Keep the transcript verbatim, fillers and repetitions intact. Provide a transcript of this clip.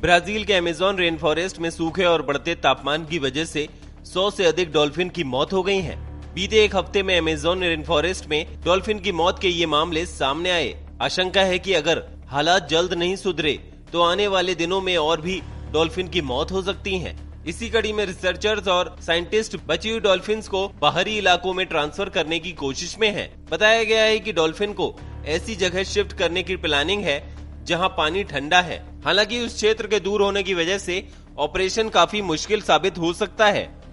Brazil के Amazon rain forest में सूखे और बढ़ते तापमान की वजह से सौ से अधिक डॉल्फिन की मौत हो गई है। बीते एक हफ्ते में अमेज़न रेन फॉरेस्ट में डॉल्फिन की मौत के ये मामले सामने आए। आशंका है कि अगर हालात जल्द नहीं सुधरे तो आने वाले दिनों में और भी डॉल्फिन की मौत हो सकती है। इसी कड़ी में रिसर्चर्स और साइंटिस्ट बची हुई डॉल्फिन को बाहरी इलाकों में ट्रांसफर करने की कोशिश में है। बताया गया है कि डॉल्फिन को ऐसी जगह शिफ्ट करने की प्लानिंग है जहां पानी ठंडा है। हालांकि उस क्षेत्र के दूर होने की वजह से ऑपरेशन काफी मुश्किल साबित हो सकता है।